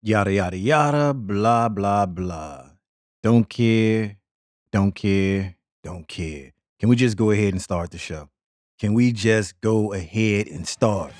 Yada, yada, yada, blah, blah, blah. Don't care, don't care, don't care. Can we just go ahead and start the show? Can we just go ahead and start?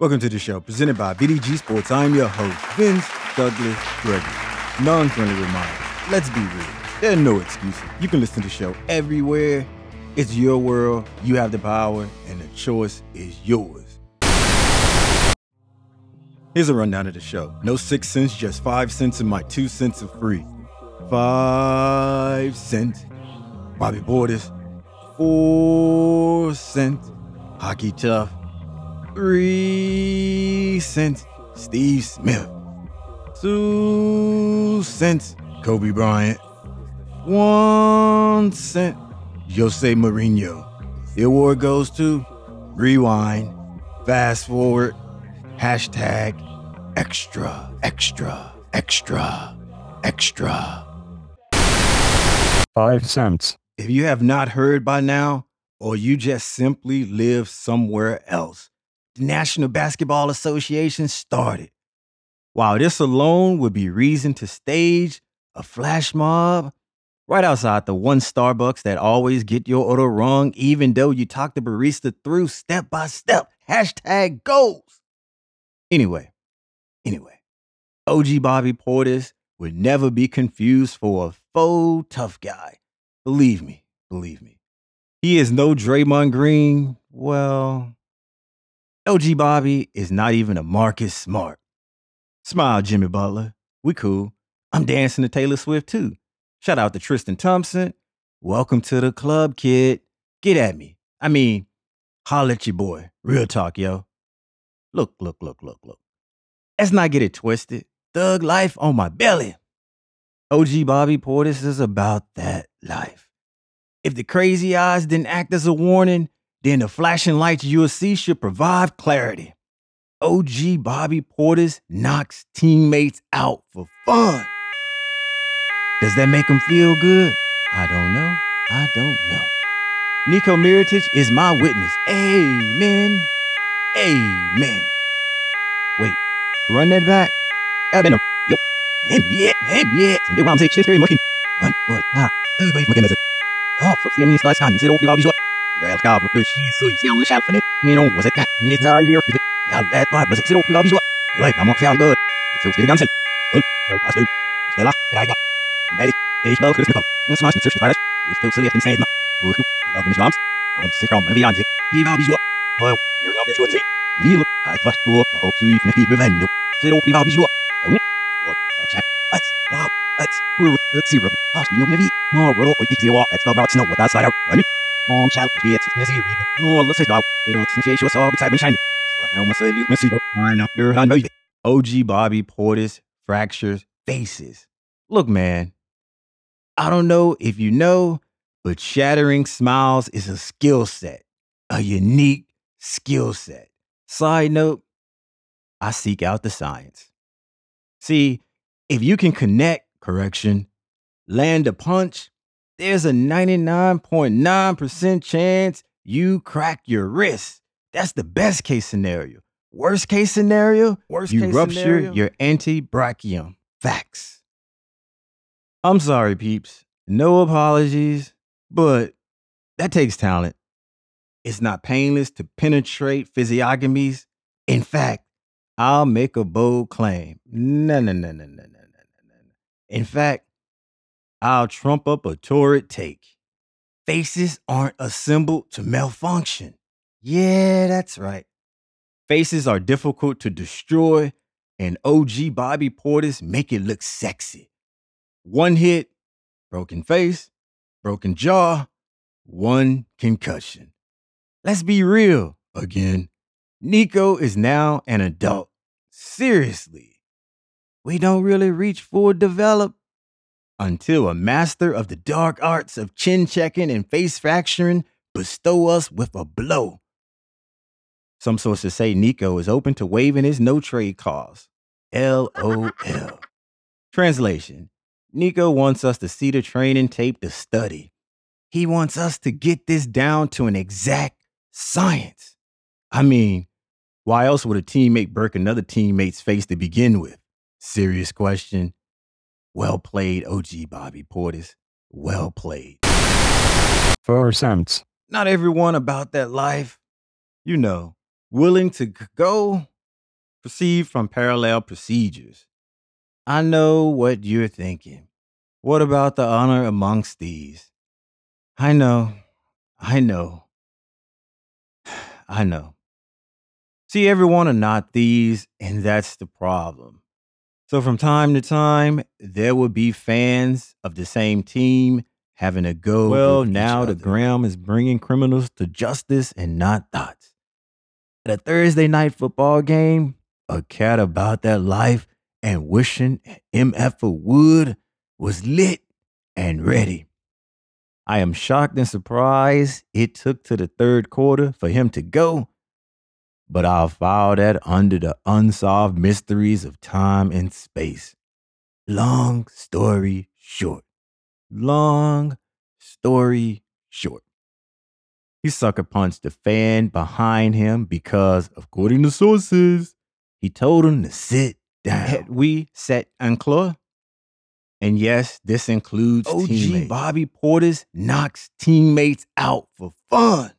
Welcome to the show, presented by VDG Sports. I'm your host, Vince Douglas Gregory. Non-friendly reminder, let's be real. There are no excuses. You can listen to the show everywhere. It's your world. You have the power, and the choice is yours. Here's a rundown of the show. No 6 cents, just 5 cents, and my 2 cents are free. 5 cents. Bobby Portis. 4 cents. Hockey Tough. 3 cents, Steve Smith. 2 cents, Kobe Bryant. 1 cent, Jose Mourinho. The award goes to Rewind, Fast Forward, Hashtag Extra, Extra, Extra, Extra. 5 cents. If you have not heard by now, or you just simply live somewhere else, National Basketball Association started. Wow, this alone would be reason to stage a flash mob right outside the one Starbucks that always get your order wrong, even though you talk the barista through step by step. Hashtag goals. Anyway, OG Bobby Portis would never be confused for a faux tough guy. Believe me. He is no Draymond Green. Well, OG Bobby is not even a Marcus Smart. Smile, Jimmy Butler. We cool. I'm dancing to Taylor Swift, too. Shout out to Tristan Thompson. Welcome to the club, kid. Get at me. I mean, holla at your boy. Real talk, yo. Look. Let's not get it twisted. Thug life on my belly. OG Bobby Portis is about that life. If the crazy eyes didn't act as a warning, then the flashing lights you'll see should provide clarity. OG Bobby Portis knocks teammates out for fun. Does that make him feel good? I don't know. Nico Miritich is my witness. Amen. Wait, run that back. OG Bobby Portis fractures faces. Look, man, I don't know if you know, but shattering smiles is a skill set, a unique skill set. Side note, I seek out the science. See, if you can land a punch, there's a 99.9% chance you crack your wrist. That's the best case scenario. Worst case scenario, you rupture your antibrachium. Facts. I'm sorry, peeps. No apologies, but that takes talent. It's not painless to penetrate physiognomies. In fact, I'll make a bold claim. No. In fact, I'll trump up a torrid take. Faces aren't assembled to malfunction. Yeah, that's right. Faces are difficult to destroy, and OG Bobby Portis make it look sexy. One hit, broken face, broken jaw, one concussion. Let's be real again. Nico is now an adult. Seriously. We don't really reach full develop until a master of the dark arts of chin-checking and face-fracturing bestow us with a blow. Some sources say Nico is open to waiving his no-trade clause. LOL. Translation. Nico wants us to see the training tape to study. He wants us to get this down to an exact science. I mean, why else would a teammate break another teammate's face to begin with? Serious question. Well played, OG Bobby Portis. Well played. 4 cents. Not everyone about that life. You know, willing to go, proceed from parallel procedures. I know what you're thinking. What about the honor amongst these? I know. See, everyone are not these, and that's the problem. So from time to time, there will be fans of the same team having a go. Well, now the Graham is bringing criminals to justice and not thoughts. At a Thursday night football game, a cat about that life and wishing MF Wood was lit and ready. I am shocked and surprised it took to the third quarter for him to go, but I'll file that under the unsolved mysteries of time and space. Long story short. Long story short. He sucker punched the fan behind him because, according to sources, he told him to sit down. Had we sat unclear? And yes, this includes OG teammates. OG Bobby Portis knocks teammates out for fun.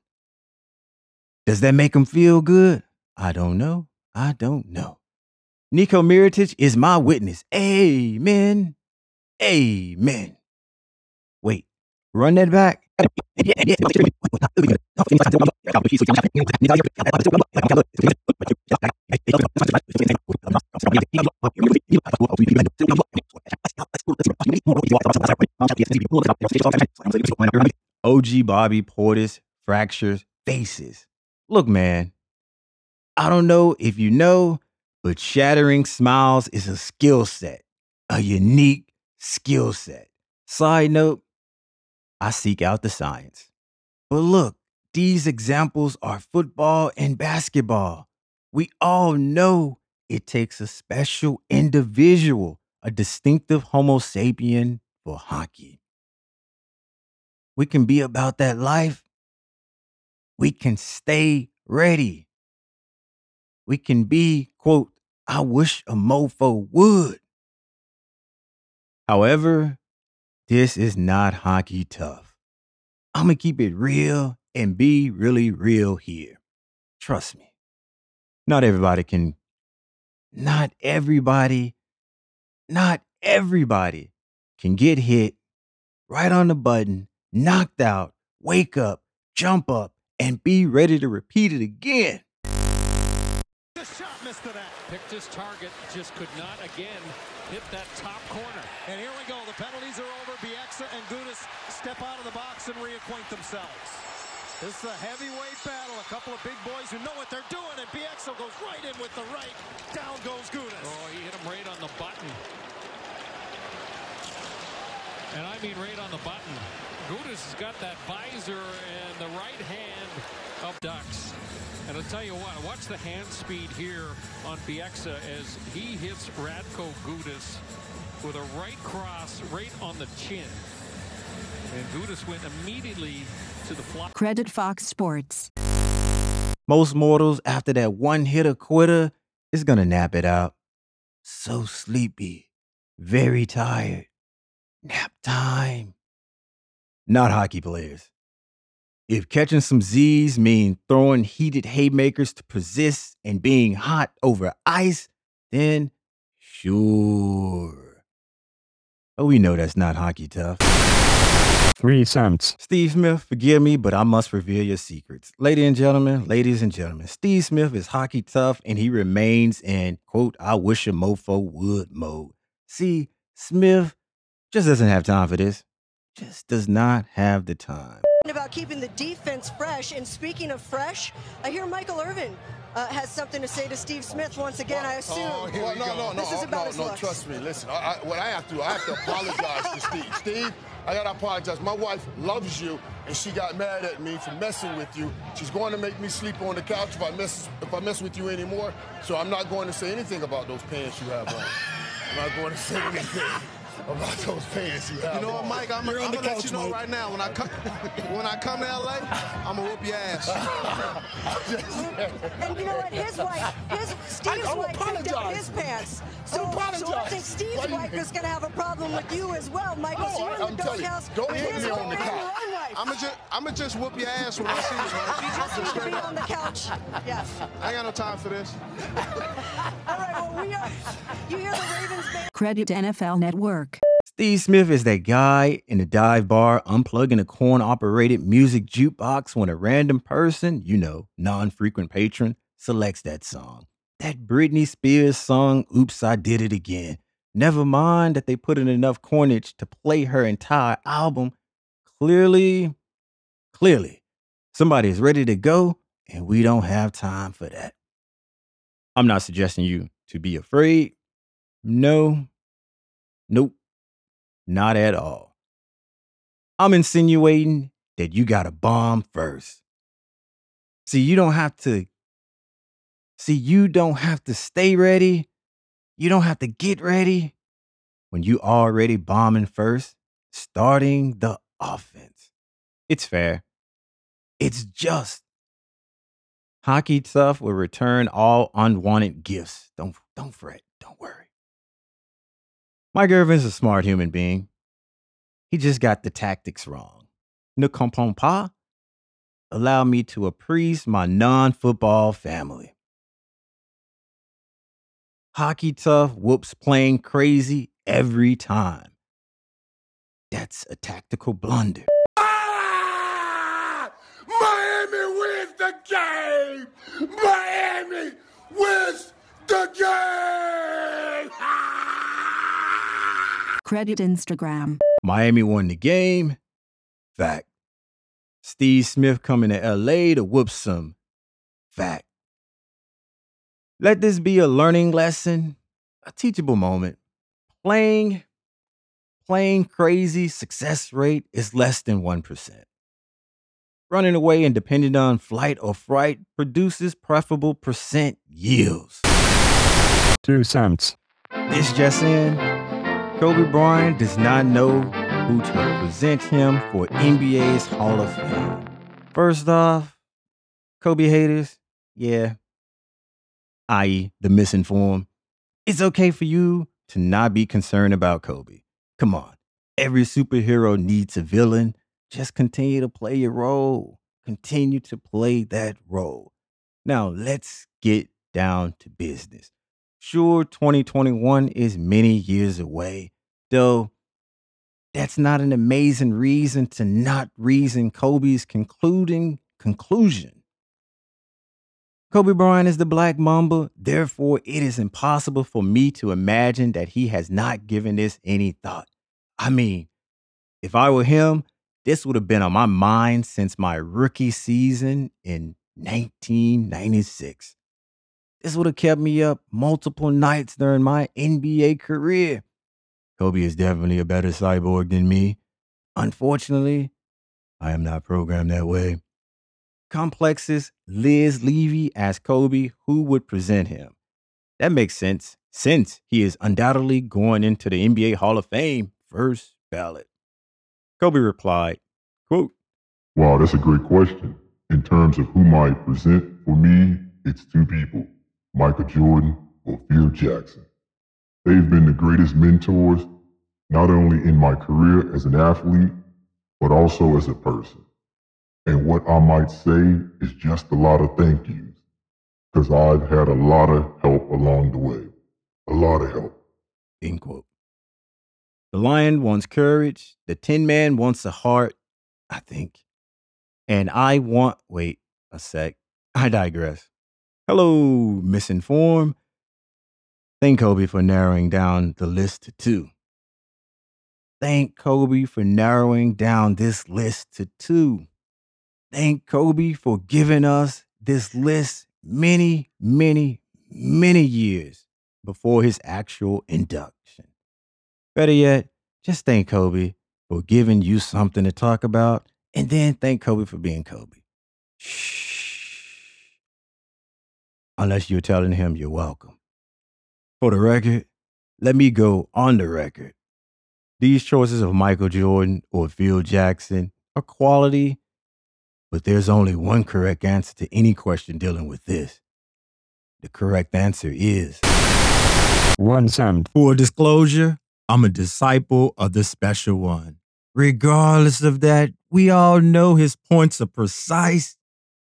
Does that make him feel good? I don't know. Nico Miritich is my witness. Amen. Wait, run that back. OG Bobby Portis fractures faces. Look, man, I don't know if you know, but shattering smiles is a skill set, a unique skill set. Side note, I seek out the science. But look, these examples are football and basketball. We all know it takes a special individual, a distinctive Homo sapien for hockey. We can be about that life. We can stay ready. We can be, quote, I wish a mofo would. However, this is not Hockey Tough. I'm going to keep it real and be really real here. Trust me. Not everybody can get hit right on the button, knocked out, wake up, jump up, and be ready to repeat it again. The shot missed to that. Picked his target, just could not again hit that top corner. And here we go. The penalties are over. Bieksa and Gudas step out of the box and reacquaint themselves. This is a heavyweight battle. A couple of big boys who know what they're doing, and Bieksa goes right in with the right. Down goes Gudas. Oh, he hit him right on the button. And I mean right on the button. Gudas has got that visor and the right hand of Ducks. And I'll tell you what, watch the hand speed here on Bieksa as he hits Radko Gudas with a right cross right on the chin. And Gudas went immediately to the fly. Credit Fox Sports. Most mortals, after that one-hitter quitter, is going to nap it out. So sleepy. Very tired. Nap time. Not hockey players. If catching some Z's mean throwing heated haymakers to persist and being hot over ice, then sure. But we know that's not Hockey Tough. 3 cents. Steve Smith, forgive me, but I must reveal your secrets. Ladies and gentlemen, Steve Smith is Hockey Tough, and he remains in, quote, I wish a mofo would mode. See, Smith just doesn't have time for this. Just does not have the time. talking about keeping the defense fresh. And speaking of fresh, I hear Michael Irvin has something to say to Steve Smith once again. Well, I assume. No, trust me. Listen, what I have to apologize to Steve. Steve, I gotta apologize. My wife loves you, and she got mad at me for messing with you. She's going to make me sleep on the couch if I mess with you anymore. So I'm not going to say anything about those pants you have on. I'm not going to say anything about those pants you have. You know what, Mike? I'm going to let you know right now. When I come, to L.A., I'm going to whoop your ass. And you know what? His wife, Steve's wife picked up his pants. So I think Steve's wife is going to have a problem with you as well, Michael. So you're in the doghouse. Don't hit me on the couch. I'm going to just whoop your ass when I see you. You just need to be on the couch. Yeah. I ain't got no time for this. All right, well, we are. You hear the Ravens band. Credit to NFL Network. Steve Smith is that guy in the dive bar unplugging a coin-operated music jukebox when a random person, you know, non-frequent patron, selects that song. That Britney Spears song, Oops, I Did It Again. Never mind that they put in enough coinage to play her entire album. Clearly, somebody is ready to go, and we don't have time for that. I'm not suggesting you to be afraid. No. Nope. Not at all. I'm insinuating that you gotta bomb first. You don't have to stay ready. You don't have to get ready. When you already bombing first, starting the offense. It's fair. It's just. Hockey Tough will return all unwanted gifts. Don't fret. Don't worry. Mike Irvin's a smart human being. He just got the tactics wrong. Ne comprends pas? Allow me to appease my non-football family. Hockey Tough whoops playing crazy every time. That's a tactical blunder. Ah! Miami wins the game! Miami wins the game! Ah! Credit Instagram. Miami won the game. Fact. Steve Smith coming to LA to whoop some. Fact. Let this be a learning lesson, a teachable moment. Playing crazy success rate is less than 1%. Running away and depending on flight or fright produces preferable percent yields. 2 cents. This just in, Kobe Bryant does not know who to represent him for NBA's Hall of Fame. First off, Kobe haters, yeah, i.e. the misinformed, it's okay for you to not be concerned about Kobe. Come on, every superhero needs a villain. Just continue to play your role. Continue to play that role. Now, let's get down to business. Sure, 2021 is many years away, though that's not an amazing reason to not reason Kobe's conclusion. Kobe Bryant is the Black Mamba, therefore it is impossible for me to imagine that he has not given this any thought. I mean, if I were him, this would have been on my mind since my rookie season in 1996. This would have kept me up multiple nights during my NBA career. Kobe is definitely a better cyborg than me. Unfortunately, I am not programmed that way. Complexes Liz Levy asked Kobe who would present him. That makes sense, since he is undoubtedly going into the NBA Hall of Fame first ballot. Kobe replied, quote, "Wow, that's a great question. In terms of who might present, for me, it's two people, Michael Jordan or Phil Jackson. They've been the greatest mentors, not only in my career as an athlete, but also as a person. And what I might say is just a lot of thank yous, because I've had a lot of help along the way. A lot of help." End quote. The lion wants courage. The Tin Man wants a heart, I think. And I want, wait a sec. I digress. Hello, misinformed. Thank Kobe for narrowing down the list to two. Thank Kobe for narrowing down this list to two. thank Kobe for giving us this list many, many, many years before his actual induction. Better yet, just thank Kobe for giving you something to talk about, and then thank Kobe for being Kobe. Shh. Unless you're telling him you're welcome. For the record, let me go on the record. These choices of Michael Jordan or Phil Jackson are quality, but there's only one correct answer to any question dealing with this. The correct answer is... one sound. For disclosure, I'm a disciple of the special one. Regardless of that, we all know his points are precise.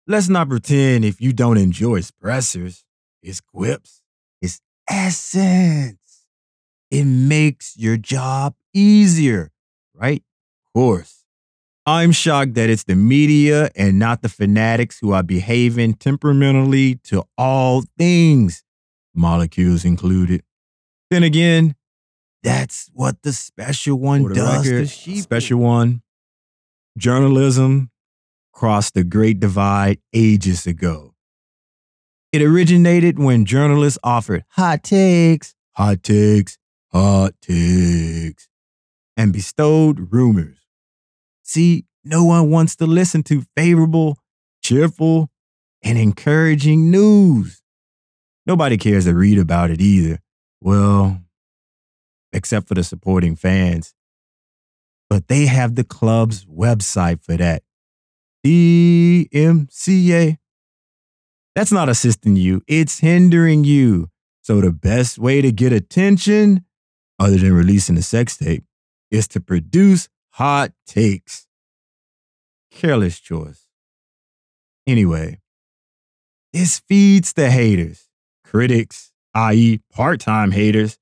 Let's not pretend if you don't enjoy his pressers, his quips, his essence. It makes your job easier, right? Of course. I'm shocked that it's the media and not the fanatics who are behaving temperamentally to all things, molecules included. Then again, that's what the special one does to sheep. Special one, journalism crossed the great divide ages ago. It originated when journalists offered hot takes, and bestowed rumors. See, no one wants to listen to favorable, cheerful, and encouraging news. Nobody cares to read about it either. Well, except for the supporting fans. But they have the club's website for that. DMCA. That's not assisting you. It's hindering you. So the best way to get attention, other than releasing a sex tape, is to produce hot takes. Careless choice. Anyway, this feeds the haters, critics, i.e. part-time haters,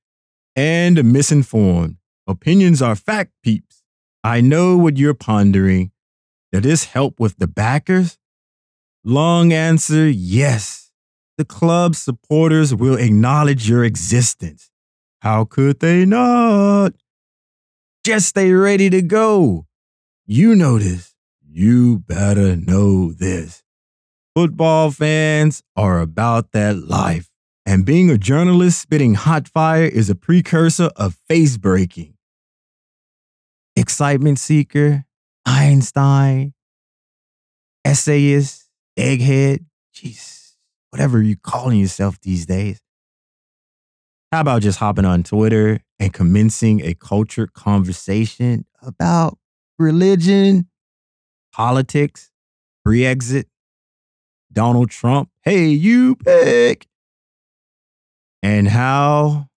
and the misinformed. Opinions are fact, peeps. I know what you're pondering. Does this help with the backers? Long answer, yes. The club's supporters will acknowledge your existence. How could they not? Just stay ready to go. You know this. You better know this. Football fans are about that life. And being a journalist spitting hot fire is a precursor of face breaking. Excitement seeker, Einstein, essayist, egghead, jeez. Whatever you're calling yourself these days. How about just hopping on Twitter and commencing a cultured conversation about religion, politics, Brexit, Donald Trump, hey, you pick. And how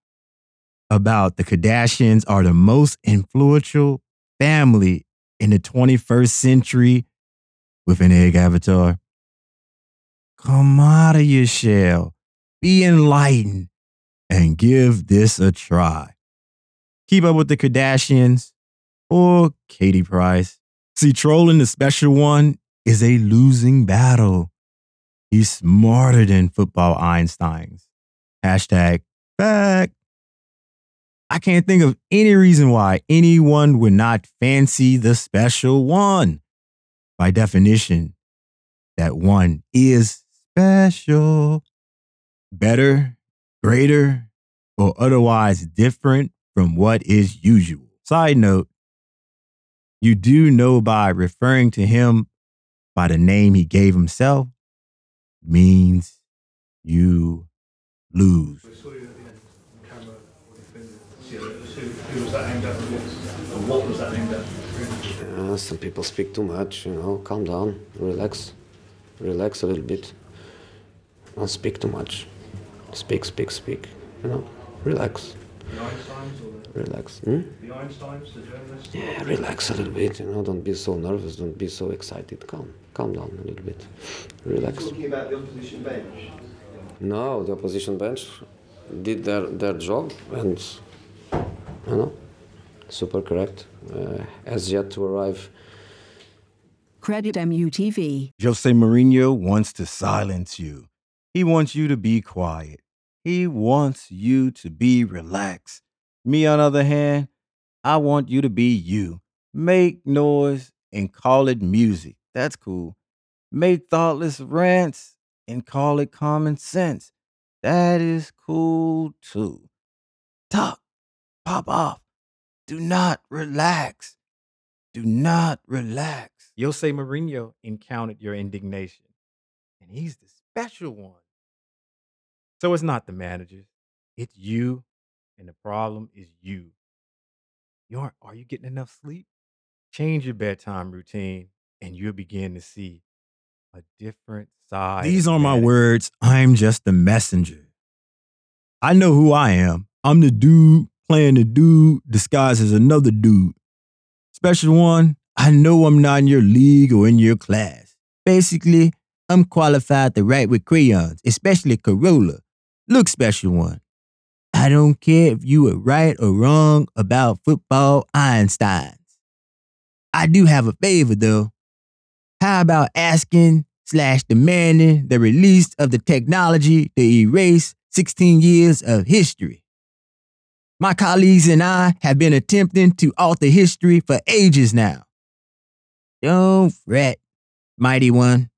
about the Kardashians are the most influential family in the 21st century with an egg avatar? Come out of your shell, be enlightened, and give this a try. Keep up with the Kardashians or Katie Price. See, trolling the special one is a losing battle. He's smarter than football Einsteins. Hashtag fact. I can't think of any reason why anyone would not fancy the special one. By definition, that one is special, better, greater, or otherwise different from what is usual. Side note, you do know by referring to him by the name he gave himself means you lose. What was that aimed at? Some people speak too much, you know, calm down, relax a little bit. Don't speak too much. Speak. You know, relax. The Einsteins or the... Relax. Hmm? The Einsteins, the journalists? Yeah, relax a little bit. You know, don't be so nervous. Don't be so excited. Calm down a little bit. Relax. Are you talking about the opposition bench? No, the opposition bench did their job and, you know, super correct. As yet to arrive... Credit MUTV. Jose Mourinho wants to silence you. He wants you to be quiet. He wants you to be relaxed. Me, on the other hand, I want you to be you. Make noise and call it music. That's cool. make thoughtless rants, and call it common sense. That is cool too. Tuck, pop off. Do not relax. Do not relax. Jose Mourinho encountered your indignation, and he's the special one. So it's not the managers. It's you, and the problem is you. Are you getting enough sleep? Change your bedtime routine, and you'll begin to see a different side. These are my words. I'm just the messenger. I know who I am. I'm the dude playing the dude disguised as another dude. Special one, I know I'm not in your league or in your class. Basically, I'm qualified to write with crayons, especially Corolla. Look, special one, I don't care if you were right or wrong about football Einsteins. I do have a favor, though. How about asking / demanding the release of the technology to erase 16 years of history? My colleagues and I have been attempting to alter history for ages now. Don't fret, mighty one.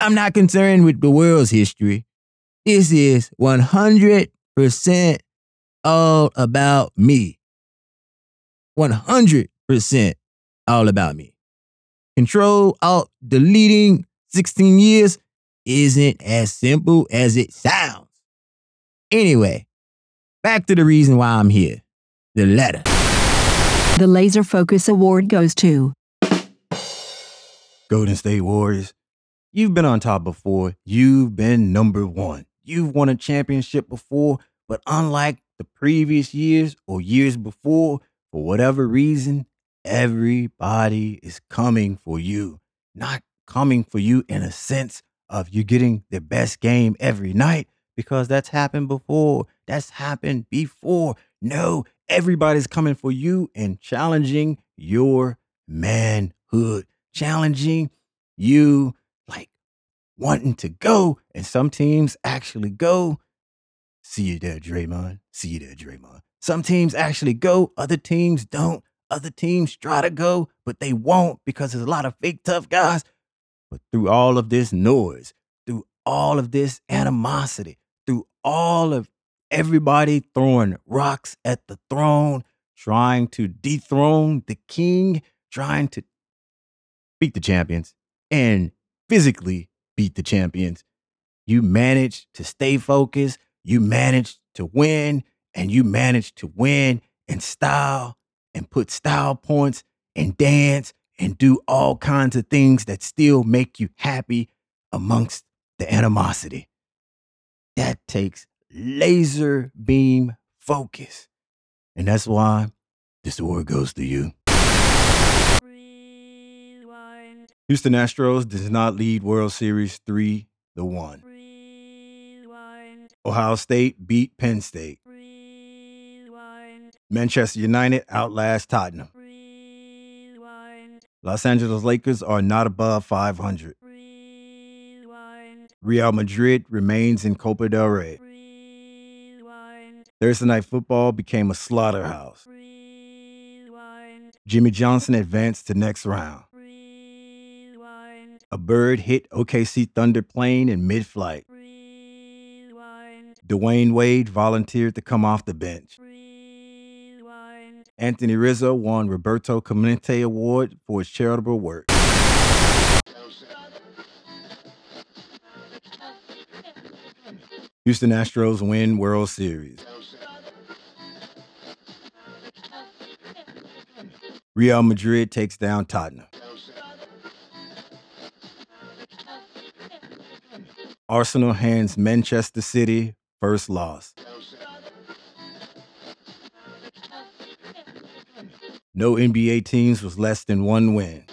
I'm not concerned with the world's history. This is 100% all about me. 100% all about me. Control, alt, deleting 16 years isn't as simple as it sounds. Anyway, back to the reason why I'm here. The letter. The Laser Focus Award goes to Golden State Warriors. You've been on top before. You've been number one. You've won a championship before, but unlike the previous years or years before, for whatever reason, everybody is coming for you. Not coming for you in a sense of you getting the best game every night, because that's happened before. That's happened before. No, everybody's coming for you and challenging your manhood. Challenging you, like wanting to go. And some teams actually go. See you there, Draymond. See you there, Draymond. Some teams actually go. Other teams don't. Other teams try to go, but they won't, because there's a lot of fake tough guys. But through all of this noise, through all of this animosity, through all of everybody throwing rocks at the throne, trying to dethrone the king, trying to beat the champions and physically beat the champions, you managed to stay focused, you managed to win, and you managed to win in style, and put style points and dance and do all kinds of things that still make you happy amongst the animosity. That takes laser beam focus. And that's why this award goes to you. Rewind. Houston Astros does not lead World Series 3-1. Rewind. Ohio State beat Penn State. Manchester United outlasts Tottenham. Rewind. Los Angeles Lakers are not above 500. Rewind. Real Madrid remains in Copa del Rey. Rewind. Thursday night football became a slaughterhouse. Rewind. Jimmy Johnson advanced to next round. Rewind. A bird hit OKC Thunder plane in mid-flight. Rewind. Dwayne Wade volunteered to come off the bench. Anthony Rizzo won Roberto Clemente Award for his charitable work. Houston Astros win World Series. Real Madrid takes down Tottenham. Arsenal hands Manchester City first loss. No NBA teams was less than one win.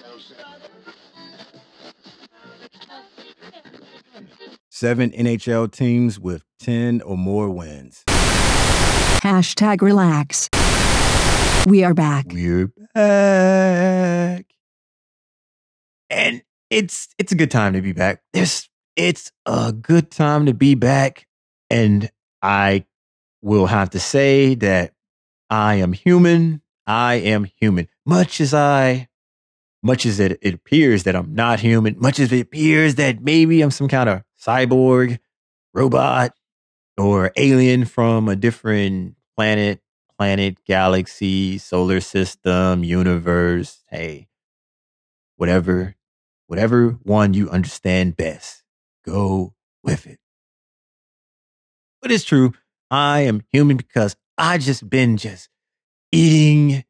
7 NHL teams with 10 or more wins. #relax. We are back. We're back. And it's a good time to be back. It's a good time to be back. And I will have to say that I am human. Much as I much as it appears that I'm not human, much as it appears that maybe I'm some kind of cyborg, robot, or alien from a different planet, galaxy, solar system, universe, hey, whatever one you understand best, go with it. But it's true, I am human because I just been eating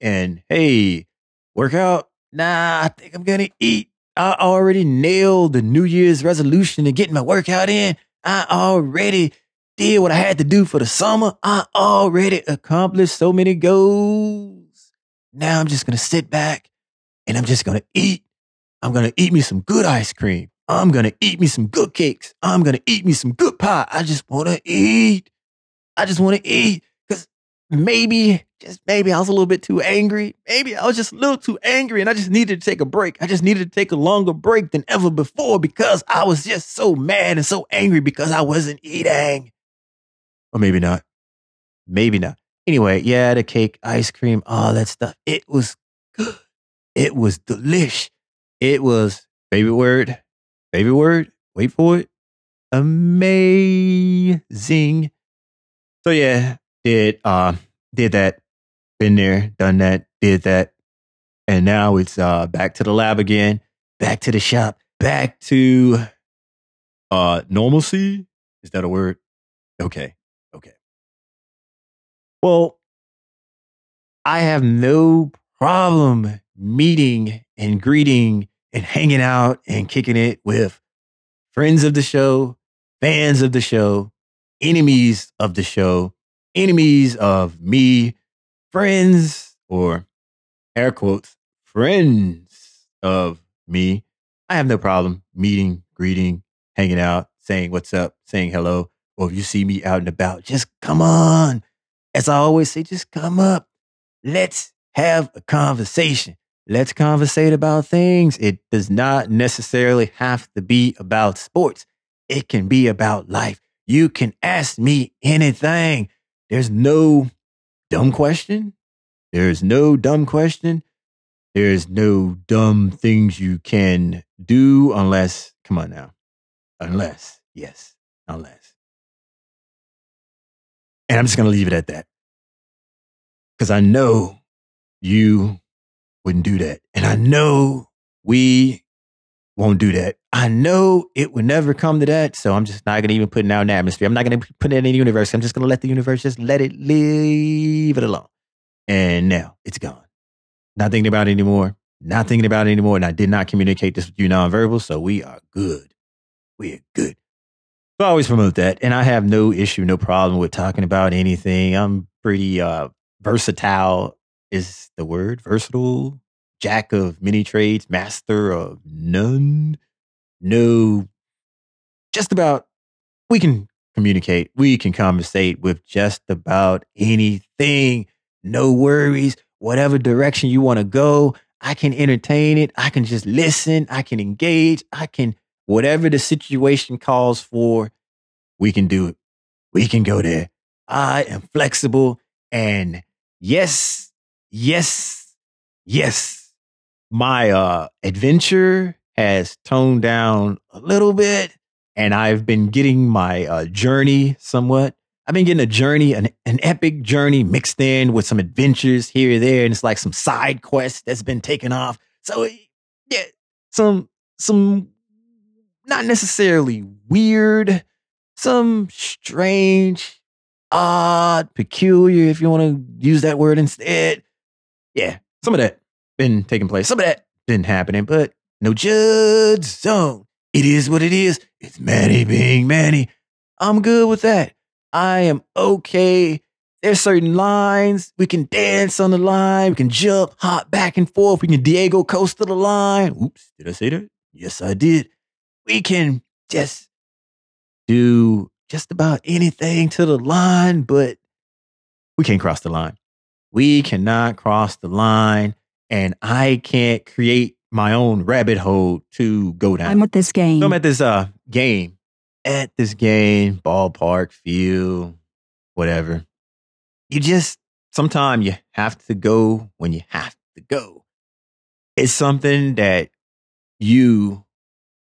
and hey, workout? Nah, I think I'm gonna eat. I already nailed the New Year's resolution and getting my workout in. I already did what I had to do for the summer. I already accomplished so many goals. Now I'm just gonna sit back and I'm just gonna eat. I'm gonna eat me some good ice cream. I'm gonna eat me some good cakes. I'm gonna eat me some good pie. I just wanna eat. I just wanna eat. Cause maybe, just maybe I was a little bit too angry. Maybe I was just a little too angry and I just needed to take a break. I just needed to take a longer break than ever before because I was just so mad and so angry because I wasn't eating. Or maybe not. Maybe not. Anyway, yeah, the cake, ice cream, all that stuff. It was good. It was delish. It was, favorite word, wait for it, amazing. So yeah, did that. Been there, done that, did that. And now it's back to the lab again, back to the shop, back to normalcy. Is that a word? Okay. Well, I have no problem meeting and greeting and hanging out and kicking it with friends of the show, fans of the show, enemies of the show, enemies of me, friends, or air quotes, friends of me. I have no problem meeting, greeting, hanging out, saying what's up, saying hello. Or if you see me out and about, just come on. As I always say, just come up. Let's have a conversation. Let's conversate about things. It does not necessarily have to be about sports. It can be about life. You can ask me anything. There's no dumb question. There's no dumb question. There's no dumb things you can do unless, come on now. Unless, yes, unless. And I'm just going to leave it at that. Because I know you wouldn't do that. And I know we won't do that. I know it would never come to that. So I'm just not going to even put it out in the atmosphere. I'm not going to put it in the universe. I'm just going to let the universe just let it leave it alone. And now it's gone. Not thinking about it anymore. Not thinking about it anymore. And I did not communicate this with you nonverbal. So we are good. We are good. So I always promote that. And I have no issue, no problem with talking about anything. I'm pretty versatile is the word. Versatile. Jack of many trades, master of none. No, just about, we can communicate. We can conversate with just about anything. No worries. Whatever direction you want to go, I can entertain it. I can just listen. I can engage. I can, whatever the situation calls for, we can do it. We can go there. I am flexible. And yes. My adventure has toned down a little bit, and I've been getting my journey somewhat. I've been getting a journey, an epic journey mixed in with some adventures here and there, and it's like some side quest that's been taken off. So yeah, some not necessarily weird, some strange, odd, peculiar, if you want to use that word instead. Yeah, some of that been taking place. Some of that been happening, but no judge zone. It is what it is. It's Manny being Manny. I'm good with that. I am okay. There's certain lines. We can dance on the line. We can jump, hop back and forth. We can Diego Costa the line. Oops, did I say that? Yes, I did. We can just do just about anything to the line, but we can't cross the line. We cannot cross the line. And I can't create my own rabbit hole to go down. I'm at this game. So I'm at this game. At this game, ballpark, field, whatever. You just sometimes you have to go when you have to go. It's something that you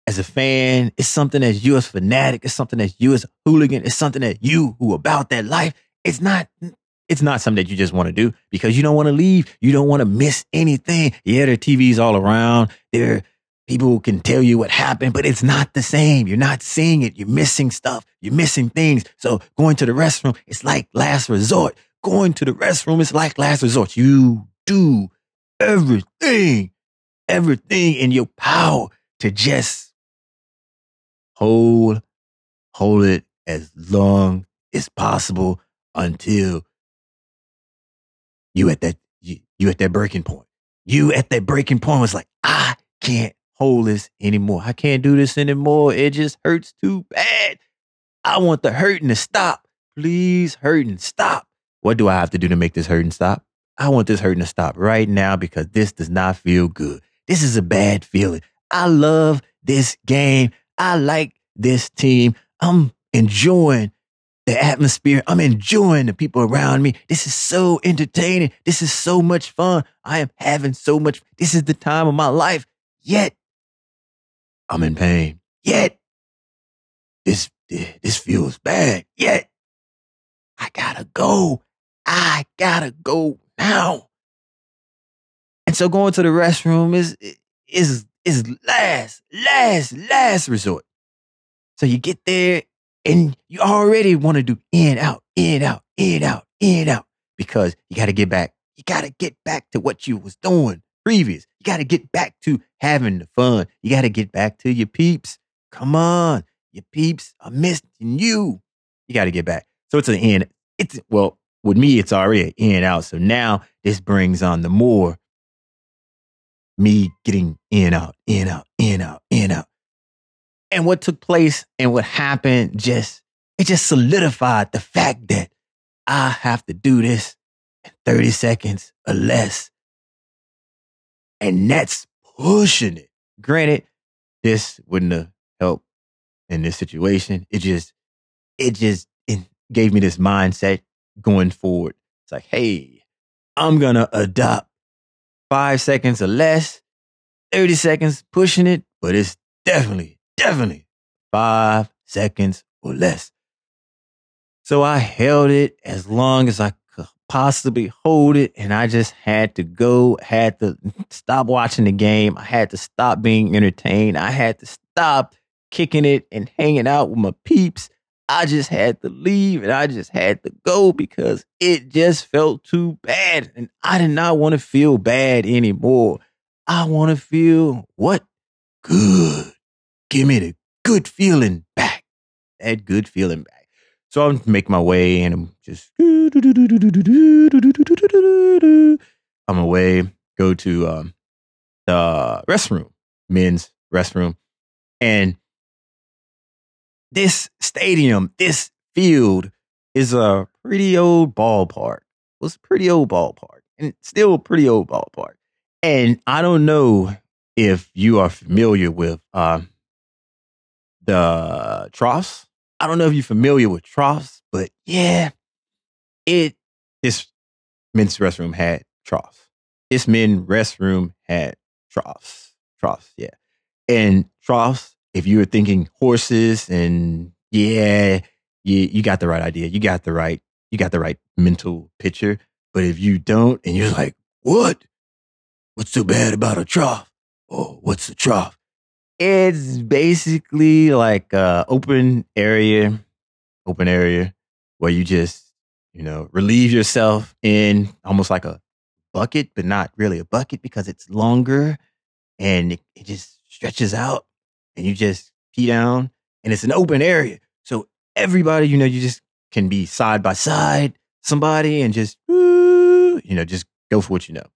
as a fan, it's something that you as fanatic, it's something that you as hooligan, it's something that you who about that life, it's not something that you just want to do because you don't want to leave. You don't want to miss anything. Yeah, there are TVs all around. There are people who can tell you what happened, but it's not the same. You're not seeing it. You're missing stuff. You're missing things. So going to the restroom, it's like last resort. Going to the restroom, it's like last resort. You do everything in your power to just hold it as long as possible until you at that breaking point. You at that breaking point was like, I can't hold this anymore. I can't do this anymore. It just hurts too bad. I want the hurting to stop. Please, hurting, stop. What do I have to do to make this hurting stop? I want this hurting to stop right now because this does not feel good. This is a bad feeling. I love this game. I like this team. I'm enjoying the atmosphere. I'm enjoying the people around me. This is so entertaining. This is so much fun. I am having so much. This is the time of my life. Yet, I'm in pain. Yet, this feels bad. Yet, I gotta go. I gotta go now. And so going to the restroom is last resort. So you get there and you already want to do in, out, because you gotta get back. You gotta get back to what you was doing previous. You gotta get back to having the fun. You gotta get back to your peeps. Come on. Your peeps are missing you. You gotta get back. So it's an in. It's, well, with me, it's already an in out. So now this brings on the more me getting in out. And what took place and what happened just solidified the fact that I have to do this in 30 seconds or less. And that's pushing it. Granted, this wouldn't have helped in this situation. It gave me this mindset going forward. It's like, hey, I'm going to adopt 5 seconds or less, 30 seconds pushing it, but it's definitely 5 seconds or less. So I held it as long as I could possibly hold it, and I just had to go, had to stop watching the game. I had to stop being entertained. I had to stop kicking it and hanging out with my peeps. I just had to leave and I just had to go because it just felt too bad. And I did not want to feel bad anymore. I want to feel what? Good. Give me the good feeling back. That good feeling back. So I'm making my way and I'm just, I'm away, go to the restroom, men's restroom. And this stadium, this field is a pretty old ballpark. It was a pretty old ballpark and still a pretty old ballpark. And I don't know if you are familiar with the troughs. I don't know if you're familiar with troughs, but yeah, this men's restroom had troughs. This men's restroom had troughs. Troughs, yeah. And troughs, if you were thinking horses and you got the right idea. You got the right mental picture. But if you don't and you're like, what? What's so bad about a trough? Oh, what's a trough? It's basically like an open area where you just, relieve yourself in almost like a bucket, but not really a bucket because it's longer and it just stretches out. And you just pee down, and it's an open area. So everybody, you just can be side by side somebody and just, just go for what you know.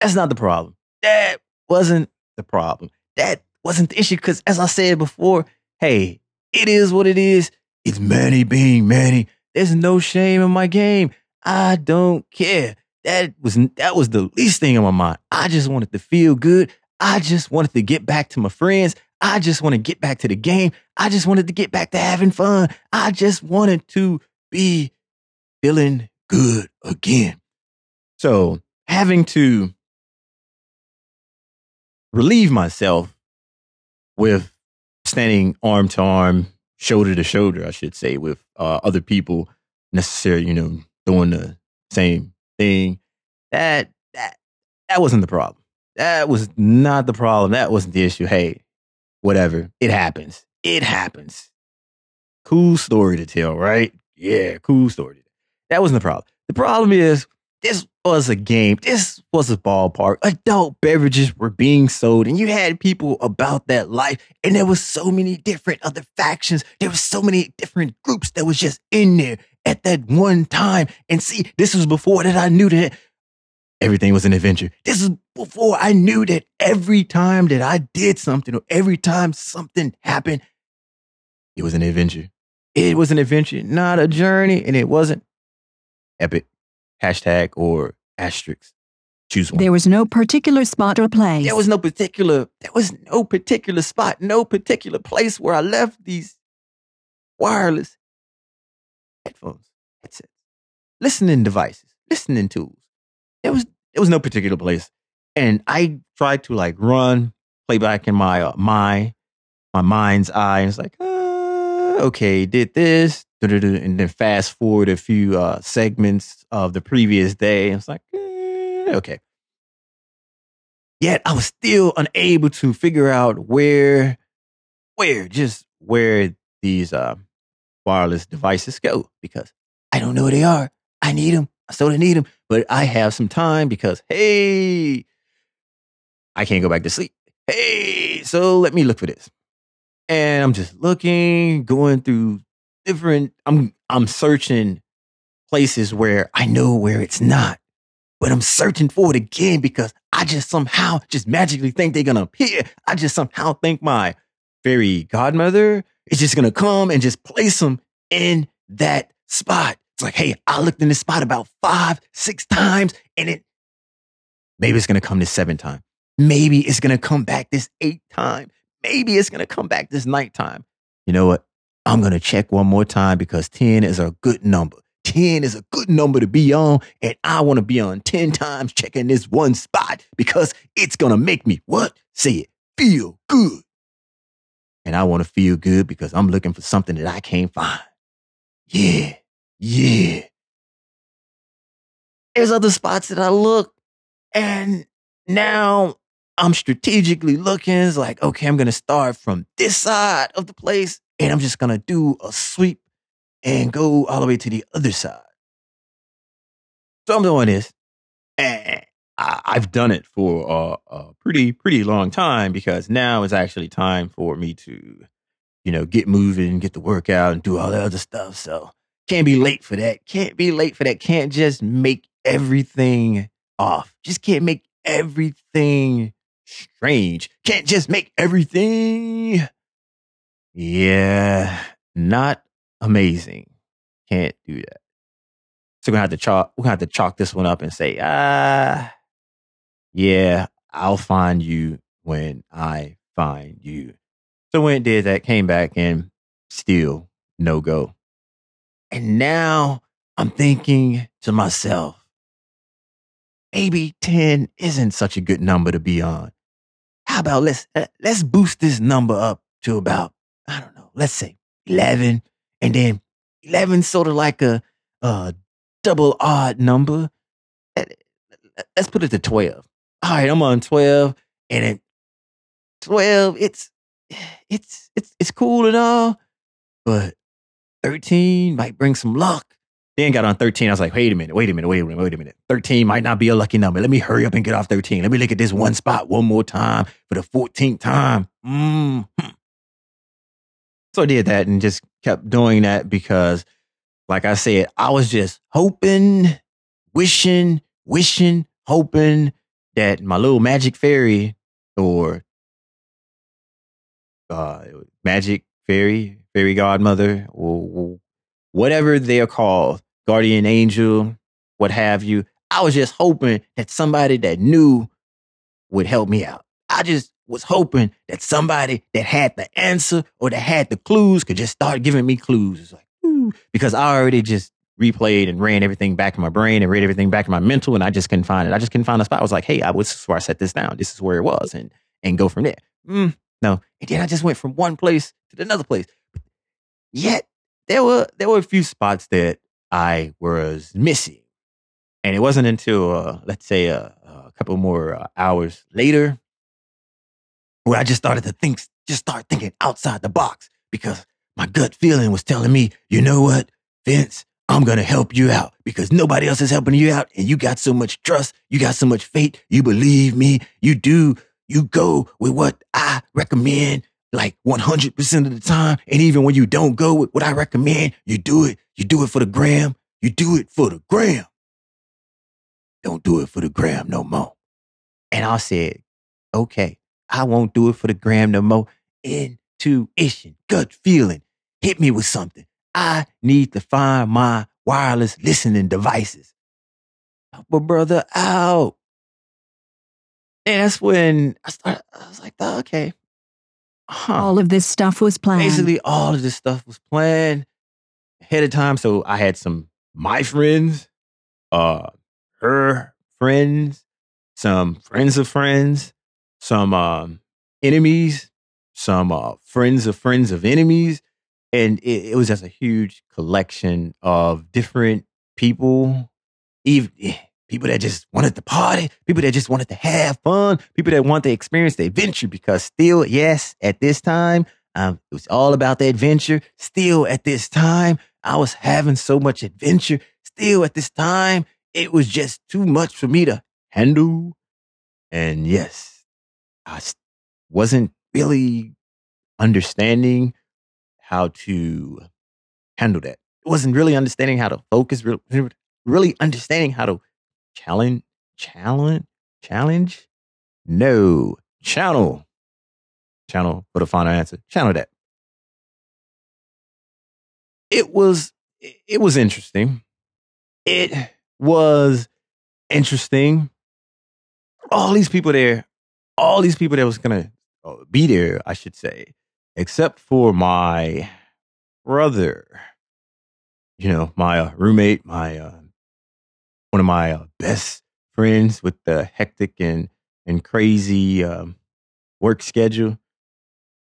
That's not the problem. That wasn't the problem. That wasn't the issue because, as I said before, hey, it is what it is. It's Manny being Manny. There's no shame in my game. I don't care. That was the least thing in my mind. I just wanted to feel good. I just wanted to get back to my friends. I just want to get back to the game. I just wanted to get back to having fun. I just wanted to be feeling good again. So having to relieve myself with standing arm to arm, shoulder to shoulder, I should say, with other people necessarily, you know, doing the same thing, that wasn't the problem. That was not the problem. That wasn't the issue. Hey, whatever. It happens. It happens. Cool story to tell, right? Yeah, cool story. That wasn't the problem. The problem is, this was a game. This was a ballpark. Adult beverages were being sold, and you had people about that life, and there was so many different other factions. There was so many different groups that was just in there at that one time. And see, this was before that I knew that everything was an adventure. This is before I knew that every time that I did something or every time something happened, it was an adventure. It was an adventure, not a journey, and it wasn't epic. Hashtag or asterisk. Choose one. There was no particular spot or place. There was no particular spot, no particular place where I left these wireless headphones, headsets, listening devices, listening tools. There was no particular place. And I tried to like run, play back in my my mind's eye. And it's like, okay, did this. And then fast forward a few segments of the previous day. I was like, okay. Yet I was still unable to figure out where these wireless devices go, because I don't know where they are. I need them. I sort of need them, but I have some time because, hey, I can't go back to sleep. Hey, so let me look for this. And I'm just looking, going through different, I'm searching places where I know where it's not, but I'm searching for it again because I just somehow just magically think they're going to appear. I just somehow think my fairy godmother is just going to come and just place them in that spot. It's like, hey, I looked in this spot about 5-6 times, and maybe it's going to come this 7th time. Maybe it's going to come back this 8th time. Maybe it's going to come back this nighttime. You know what? I'm going to check one more time because 10 is a good number. 10 is a good number to be on, and I want to be on 10 times checking this one spot because it's going to make me, what? Say it, feel good. And I want to feel good because I'm looking for something that I can't find. Yeah. There's other spots that I look, and now I'm strategically looking. It's like, okay, I'm going to start from this side of the place, and I'm just going to do a sweep and go all the way to the other side. So I'm doing this, and I've done it for a pretty long time because now it's actually time for me to, you know, get moving, get the workout, and do all the other stuff. So can't be late for that. Can't just make everything off. Just can't make everything strange. Can't just make everything, yeah, not amazing. Can't do that. So we're gonna have to chalk this one up and say, yeah, I'll find you when I find you. So when it did that, came back and still no go. And now I'm thinking to myself, maybe 10 isn't such a good number to be on. How about let's boost this number up to about, I don't know, let's say 11. And then 11 sort of like a double odd number. Let's put it to 12. All right, I'm on 12, and at 12, it's cool and all, but 13 might bring some luck. Then got on 13. I was like, wait a minute. 13 might not be a lucky number. Let me hurry up and get off 13. Let me look at this one spot one more time for the 14th time. So I did that and just kept doing that because, like I said, I was just hoping, wishing, hoping that my little magic fairy or fairy godmother or whatever they are called, guardian angel, what have you. I was just hoping that somebody that knew would help me out. I just was hoping that somebody that had the answer or that had the clues could just start giving me clues. It's like, ooh, because I already just replayed and ran everything back in my brain and read everything back in my mental, and I just couldn't find it. I just couldn't find the spot. I was like, hey, this is where I set this down. This is where it was, and go from there. No. And then I just went from one place to another place. Yet there were a few spots that I was missing. And it wasn't until, let's say, a couple more hours later where I just started to start thinking outside the box, because my gut feeling was telling me, you know what, Vince, I'm going to help you out because nobody else is helping you out. And you got so much trust. You got so much faith. You believe me. You do. You go with what I recommend like 100% of the time. And even when you don't go with what I recommend, you do it. You do it for the gram. You do it for the gram. Don't do it for the gram no more. And I said, okay, I won't do it for the gram no more. Intuition, gut feeling, hit me with something. I need to find my wireless listening devices. Help my brother out. And that's when I started, I was like, oh, okay. All of this stuff was planned. Basically, all of this stuff was planned ahead of time. So I had my friends, her friends, some friends of friends, some enemies, some friends of enemies. And it was just a huge collection of different people, even people that just wanted to party, people that just wanted to have fun, people that wanted to experience the adventure, because still, yes, at this time, it was all about the adventure. Still at this time, I was having so much adventure. Still at this time, it was just too much for me to handle. And yes, I wasn't really understanding how to handle that. I wasn't really understanding how to focus, really understanding how to challenge. No, channel for the final answer. Channel that. It was interesting. It was interesting. All these people that was gonna be there, I should say, except for my brother, you know, my roommate, my one of my best friends with the hectic and crazy work schedule.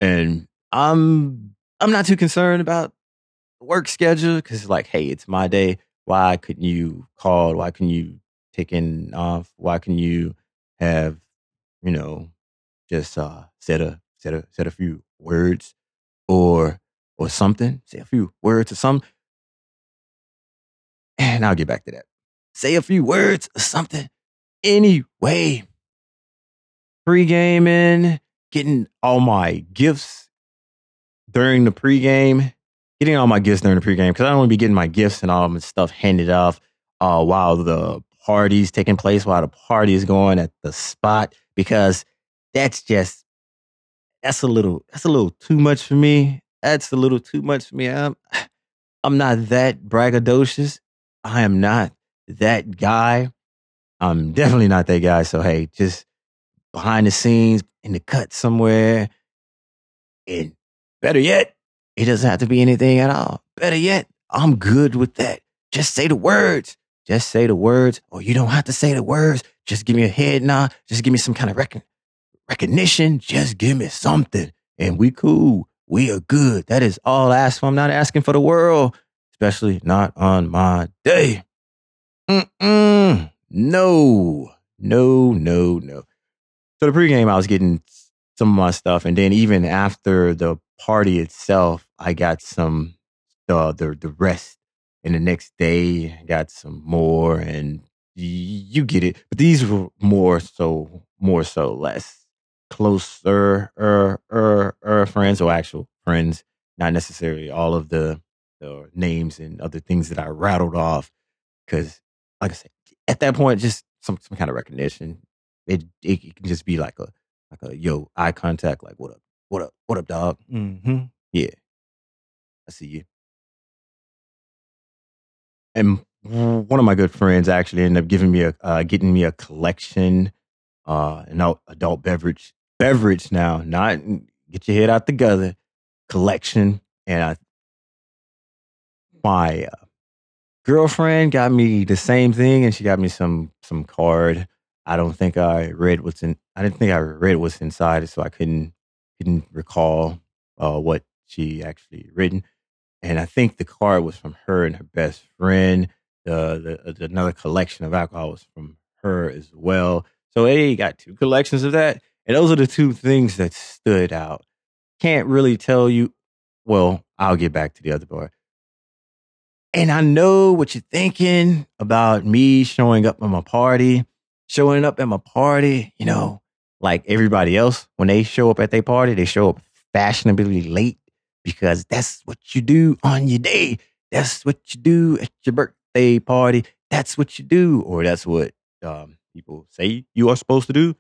And I'm not too concerned about the work schedule, because like, hey, it's my day. Why couldn't you call? Why couldn't you take in off? Why couldn't you have, you know, just said a few words or something? Say a few words or something. And I'll get back to that. Say a few words or something. Anyway, pre-gaming, getting all my gifts during the pregame. Because I don't want to be getting my gifts and all of my stuff handed off while the party's taking place, while the party is going at the spot, because that's a little too much for me. I'm not that braggadocious. I am not that guy. I'm definitely not that guy. So hey, just behind the scenes, in the cut somewhere, and better yet, it doesn't have to be anything at all. Better yet, I'm good with that. Just say the words. Or you don't have to say the words. Just give me a head nod. Just give me some kind of recognition. Just give me something. And we cool. We are good. That is all I ask for. I'm not asking for the world, especially not on my day. No. So the pregame, I was getting some of my stuff. And then even after the party itself, I got some the rest, and the next day I got some more, and you get it. But these were more so less closer friends, or actual friends, not necessarily all of the names and other things that I rattled off, because like I said, at that point, just some kind of recognition. It can just be like a yo, eye contact, like what up, dog? Mm-hmm. Yeah, I see you. And one of my good friends actually ended up getting me a collection, an adult beverage. Now, not get your head out the gutter, collection, and my girlfriend got me the same thing, and she got me some card. I didn't think I read what's inside, so I couldn't recall what she actually written. And I think the card was from her and her best friend. Another collection of alcohol was from her as well. So hey, got two collections of that, and those are the two things that stood out. Can't really tell you. Well, I'll get back to the other part. And I know what you're thinking about me showing up at my party, you know, like everybody else. When they show up at their party, they show up fashionably late because that's what you do on your day. That's what you do at your birthday party. That's what you do, or that's what people say you are supposed to do.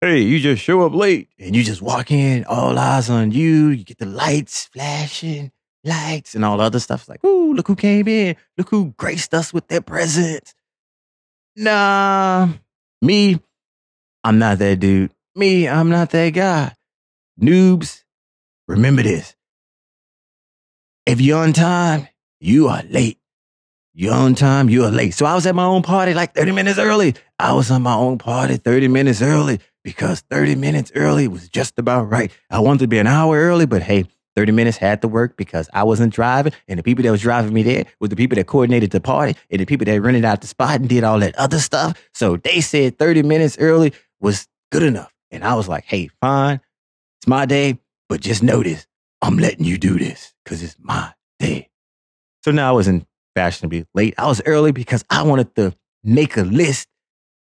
Hey, you just show up late and you just walk in, all eyes on you. You get the lights flashing. Lights and all the other stuff. It's like, ooh, look who came in. Look who graced us with their presence. Nah, me, I'm not that dude. Me, I'm not that guy. Noobs, remember this. If you're on time, you are late. You're on time, you are late. So I was at my own party like 30 minutes early. I was on my own party 30 minutes early because 30 minutes early was just about right. I wanted to be an hour early, but hey, 30 minutes had to work because I wasn't driving, and the people that was driving me there were the people that coordinated the party and the people that rented out the spot and did all that other stuff. So they said 30 minutes early was good enough. And I was like, hey, fine, it's my day, but just notice I'm letting you do this because it's my day. So now I wasn't fashionably late. I was early because I wanted to make a list.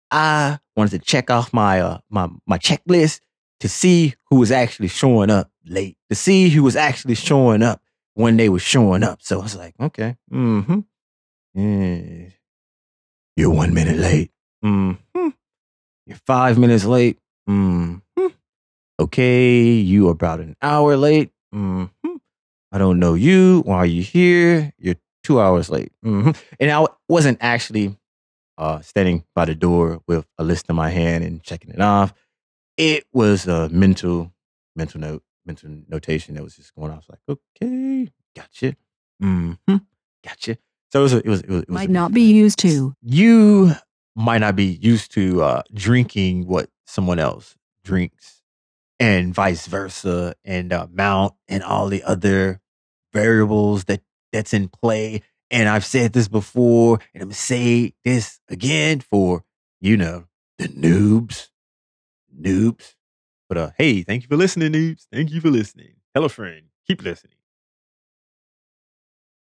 I wanted to check off my my checklist to see who was actually showing up late, to see who was actually showing up when they were showing up. So I was like, okay, yeah. You're 1 minute late. You're 5 minutes late. Okay, you are about an hour late. I don't know you. Why are you here? You're 2 hours late. And I wasn't actually standing by the door with a list in my hand and checking it off. It was a mental notation that was just going on. I was like, okay, gotcha. Gotcha. So it was might not be used to. You might not be used to drinking what someone else drinks and vice versa, and amount and all the other variables that's in play. And I've said this before, and I'm going to say this again for, you know, the noobs. But hey, thank you for listening, noobs. Thank you for listening. Tell a friend. Keep listening.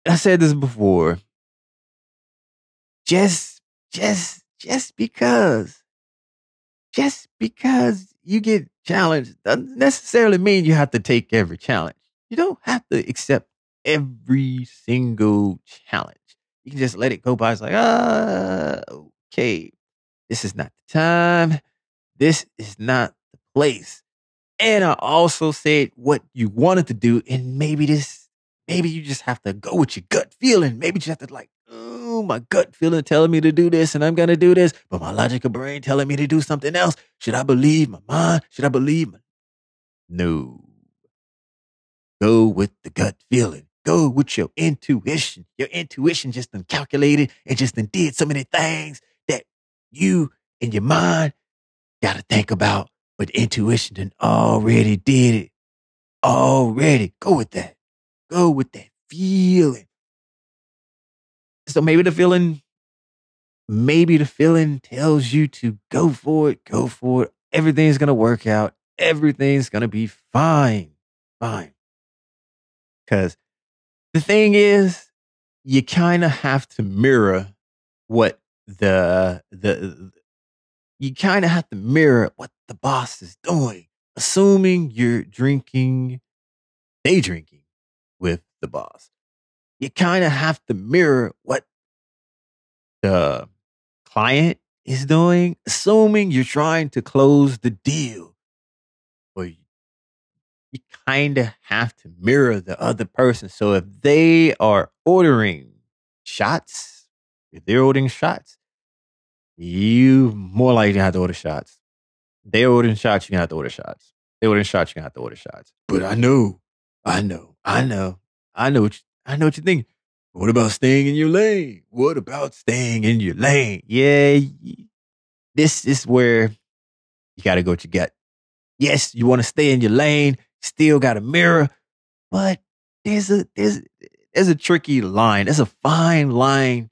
I said this before. Just because you get challenged doesn't necessarily mean you have to take every challenge. You don't have to accept every single challenge. You can just let it go by. It's like, okay, this is not the time. This is not the place. And I also said what you wanted to do. And maybe you just have to go with your gut feeling. Maybe you just have to like, oh, my gut feeling telling me to do this and I'm going to do this. But my logical brain telling me to do something else. Should I believe my mind? Should I believe my... No. Go with the gut feeling. Go with your intuition. Your intuition just done calculated and just done did so many things that you and your mind got to think about, but intuition done already did it. Already. Go with that. Go with that feeling. So maybe the feeling tells you to go for it. Go for it. Everything's going to work out. Everything's going to be fine. Fine. Because the thing is, you kind of have to mirror what the boss is doing, assuming you're day drinking with the boss. You kind of have to mirror what the client is doing, assuming you're trying to close the deal. Or you kind of have to mirror the other person. So if they are ordering shots, you more likely have to order shots. They're ordering shots, you're going to have to order shots. They're ordering shots, you're going to have to order shots. But I know what you're thinking. What about staying in your lane? What about staying in your lane? Yeah, this is where you got to go with your gut. Yes, you want to stay in your lane, still got a mirror, but there's a tricky line. There's a fine line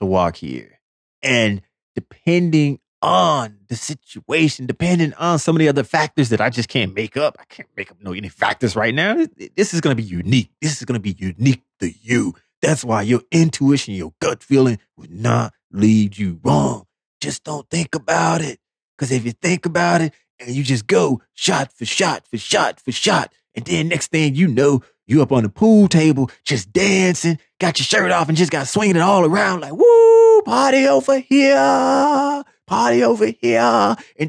to walk here. And depending on the situation, depending on so many other factors that I just can't make up. I can't make up any factors right now. This is going to be unique. This is going to be unique to you. That's why your intuition, your gut feeling would not lead you wrong. Just don't think about it. Because if you think about it and you just go shot for shot for shot for shot, and then next thing you know, you up on the pool table just dancing, got your shirt off and just got swinging it all around like, woo, party over here. And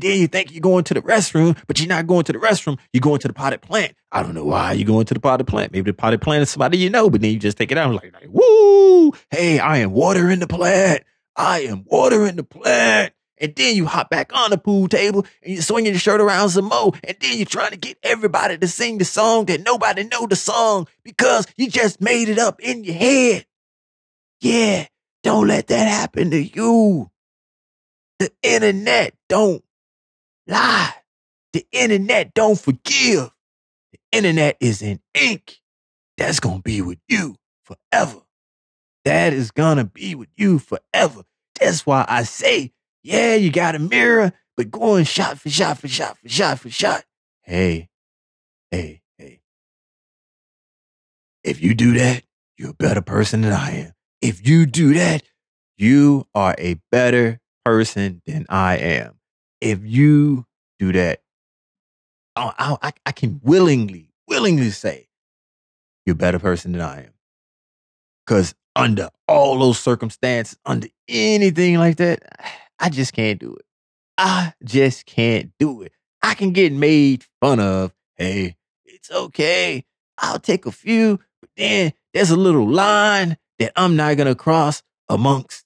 then you think you're going to the restroom, but you're not going to the restroom. You're going to the potted plant. I don't know why you're going to the potted plant. Maybe the potted plant is somebody you know, but then you just take it out like, woo, hey, I am watering the plant. I am watering the plant. And then you hop back on the pool table and you're swinging your shirt around some more. And then you're trying to get everybody to sing the song that nobody know the song because you just made it up in your head. Yeah, don't let that happen to you. The internet don't lie. The internet don't forgive. The internet is in ink. That's going to be with you forever. That is going to be with you forever. That's why I say, yeah, you got a mirror, but going shot for shot for shot for shot for shot. Hey. If you do that, you're a better person than I am. If you do that, you are a better person than I am. If you do that, I can willingly say you're a better person than I am. Because under all those circumstances, under anything like that, I just can't do it. I just can't do it. I can get made fun of. Hey, it's okay. I'll take a few, but then there's a little line that I'm not going to cross amongst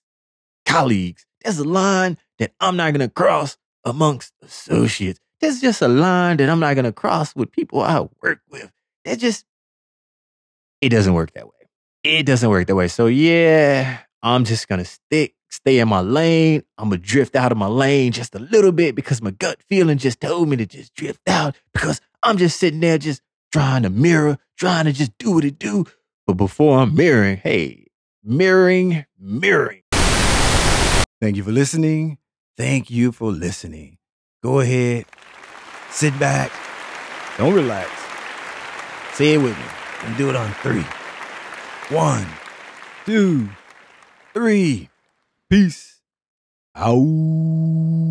colleagues. There's a line that I'm not going to cross amongst associates. There's just a line that I'm not going to cross with people I work with. It doesn't work that way. It doesn't work that way. So yeah, I'm just going to stay in my lane. I'm going to drift out of my lane just a little bit because my gut feeling just told me to just drift out because I'm just sitting there just trying to mirror, trying to just do what it do. But before I'm mirroring, hey, mirroring. Thank you for listening. Thank you for listening. Go ahead. Sit back. Don't relax. Say it with me. And do it on 3. 1, 2, 3. Peace out.